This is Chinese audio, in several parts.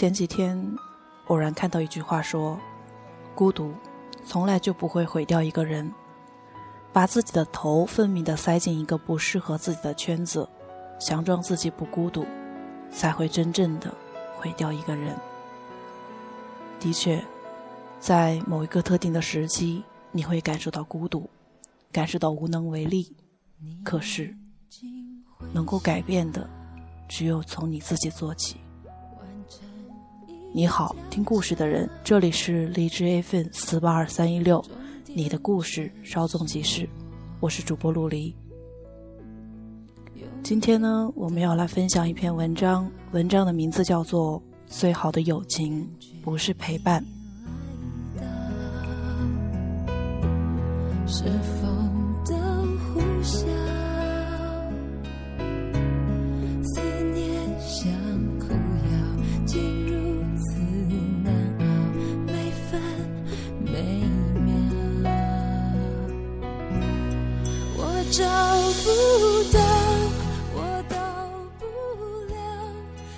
前几天偶然看到一句话说，孤独从来就不会毁掉一个人。把自己的头分明地塞进一个不适合自己的圈子，强装自己不孤独，才会真正的毁掉一个人。的确，在某一个特定的时期，你会感受到孤独，感受到无能为力，可是能够改变的只有从你自己做起。你好，听故事的人，这里是荔枝 FM482316，你的故事稍纵即逝，我是主播陆离。今天呢，我们要来分享一篇文章，文章的名字叫做《最好的友情不是陪伴》。是风的呼啸，思念像苦药，竟如此难熬，每分每秒我找不到，我到不了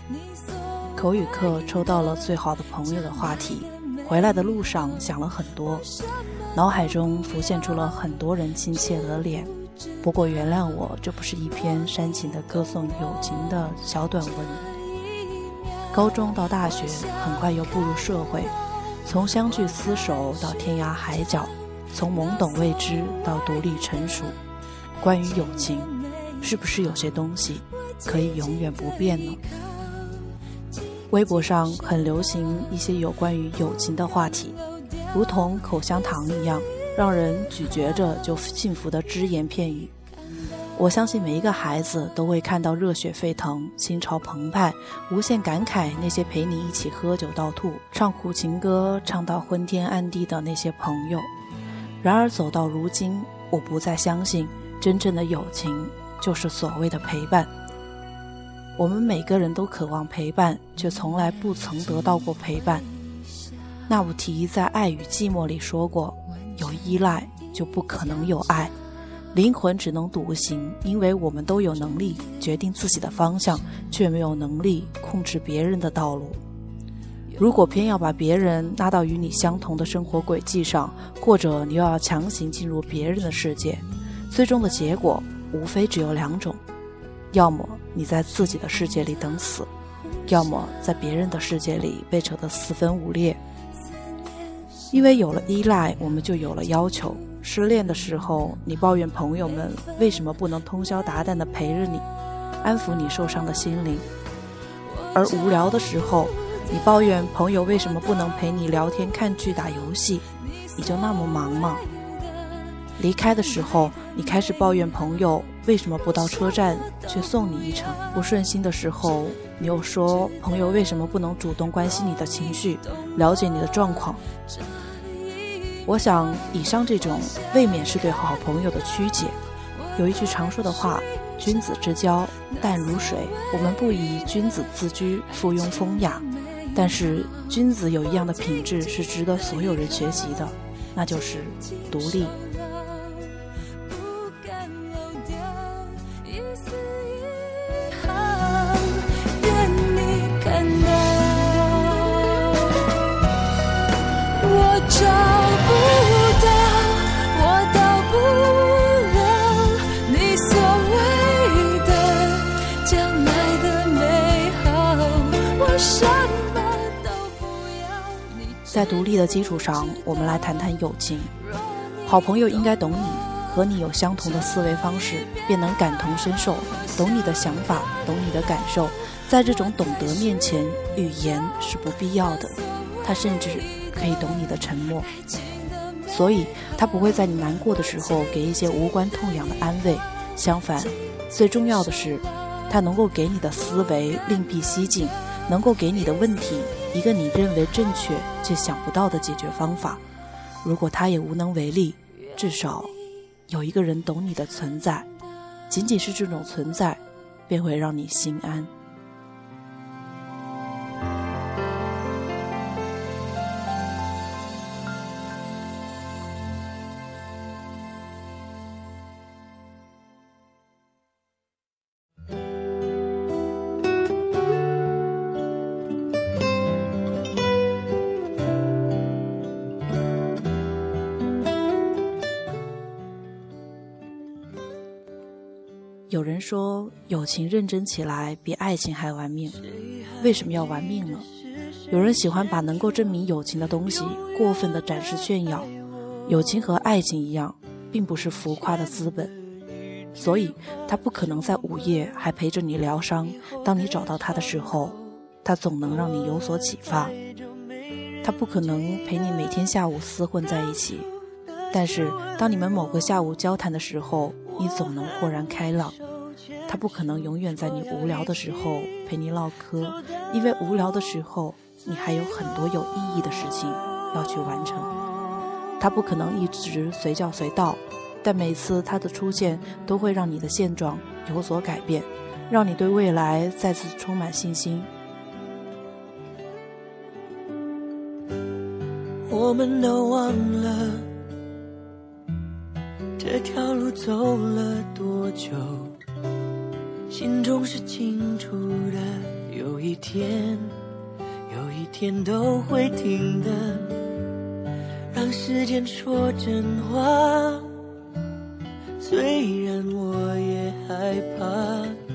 你送。口语课抽到了最好的朋友的话题，回来的路上想了很多，脑海中浮现出了很多人亲切的脸，不过原谅我，这不是一篇煽情的歌颂友情的小短文。高中到大学，很快又步入社会，从相聚厮守到天涯海角，从懵懂未知到独立成熟，关于友情，是不是有些东西可以永远不变呢？微博上很流行一些有关于友情的话题，如同口香糖一样，让人咀嚼着就幸福的只言片语。我相信每一个孩子都会看到热血沸腾，心潮澎湃，无限感慨那些陪你一起喝酒到吐，唱苦情歌唱到昏天暗地的那些朋友。然而走到如今，我不再相信真正的友情就是所谓的陪伴。我们每个人都渴望陪伴，却从来不曾得到过陪伴。纳武提在《爱与寂寞》里说过，有依赖就不可能有爱，灵魂只能独行，因为我们都有能力决定自己的方向，却没有能力控制别人的道路。如果偏要把别人拉到与你相同的生活轨迹上，或者你又要强行进入别人的世界，最终的结果无非只有两种，要么你在自己的世界里等死，要么在别人的世界里被扯得四分五裂。因为有了依赖，我们就有了要求。失恋的时候，你抱怨朋友们为什么不能通宵达旦地陪着你，安抚你受伤的心灵；而无聊的时候，你抱怨朋友为什么不能陪你聊天、看剧、打游戏，你就那么忙吗？离开的时候，你开始抱怨朋友为什么不到车站却送你一程；不顺心的时候，你又说朋友为什么不能主动关心你的情绪，了解你的状况。我想以上这种未免是对好朋友的曲解。有一句常说的话，君子之交淡如水，我们不以君子自居，附庸风雅。但是君子有一样的品质是值得所有人学习的，那就是独立。在独立的基础上，我们来谈谈友情。好朋友应该懂你，和你有相同的思维方式，便能感同身受，懂你的想法，懂你的感受。在这种懂得面前，语言是不必要的，他甚至可以懂你的沉默，所以他不会在你难过的时候给一些无关痛痒的安慰。相反，最重要的是，他能够给你的思维另辟蹊径，能够给你的问题一个你认为正确却想不到的解决方法。如果他也无能为力，至少有一个人懂你的存在，仅仅是这种存在便会让你心安。有人说，友情认真起来比爱情还玩命，为什么要玩命呢？有人喜欢把能够证明友情的东西过分的展示炫耀，友情和爱情一样，并不是浮夸的资本，所以他不可能在午夜还陪着你疗伤，当你找到他的时候，他总能让你有所启发。他不可能陪你每天下午厮混在一起，但是当你们某个下午交谈的时候，你总能豁然开朗。他不可能永远在你无聊的时候陪你唠嗑，因为无聊的时候你还有很多有意义的事情要去完成。他不可能一直随叫随到，但每次他的出现都会让你的现状有所改变，让你对未来再次充满信心。我们都忘了这条路走了多久，心中是清楚的，有一天都会停的。让时间说真话，虽然我也害怕，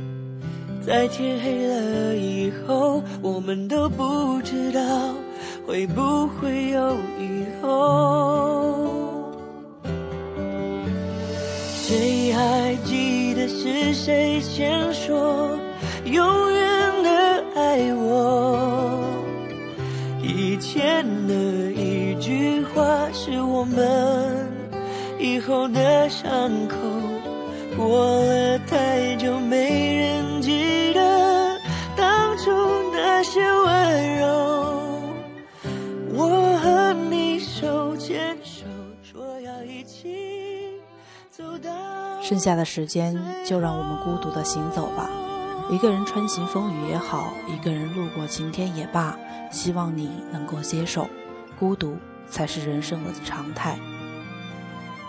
在天黑了以后，我们都不知道会不会有以后。谁还记得是谁先说永远的爱我？以前的一句话是我们以后的伤口，过了太久没人记得当初那些温柔。我和你手牵手，说要一起走到剩下的时间，就让我们孤独地行走吧。一个人穿行风雨也好，一个人路过晴天也罢，希望你能够接受，孤独才是人生的常态。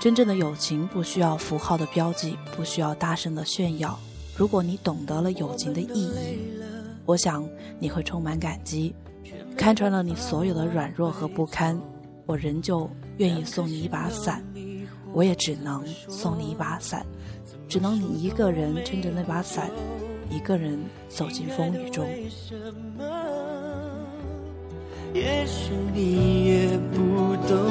真正的友情不需要符号的标记，不需要大声的炫耀。如果你懂得了友情的意义，我想你会充满感激。看穿了你所有的软弱和不堪，我仍旧愿意送你一把伞，我也只能送你一把伞，只能你一个人撑着那把伞，一个人走进风雨中。也许你也不懂，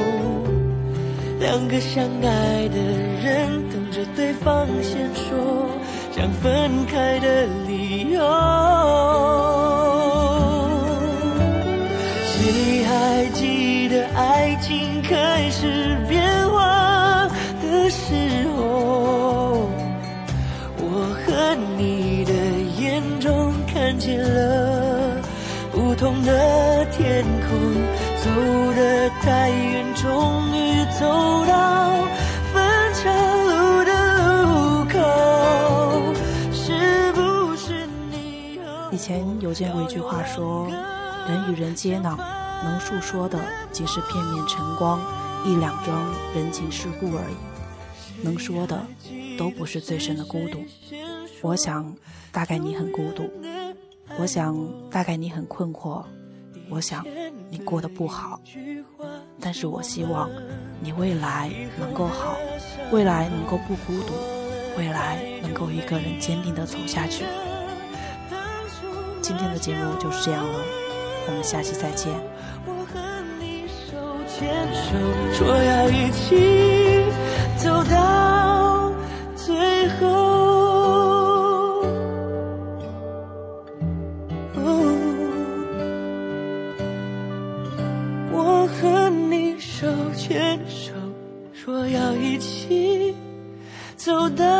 两个相爱的人等着对方先说想分开的理由。谁还记得爱情开始变化的时候？我和你的眼中看见了不同的天空，走得太远，终于走到分岔路的路口。是不是你以前有见过一句话说，人与人接纳，能述说的仅是片面晨光，一两桩人情世故而已，能说的都不是最深的孤独。我想大概你很孤独，我想大概你很困惑，我想你过得不好，但是我希望你未来能够好，未来能够不孤独，未来能够一个人坚定地走下去。今天的节目就是这样了，我们下期再见。我和你手牵手，说要一起走到最后。手牵手，说要一起走到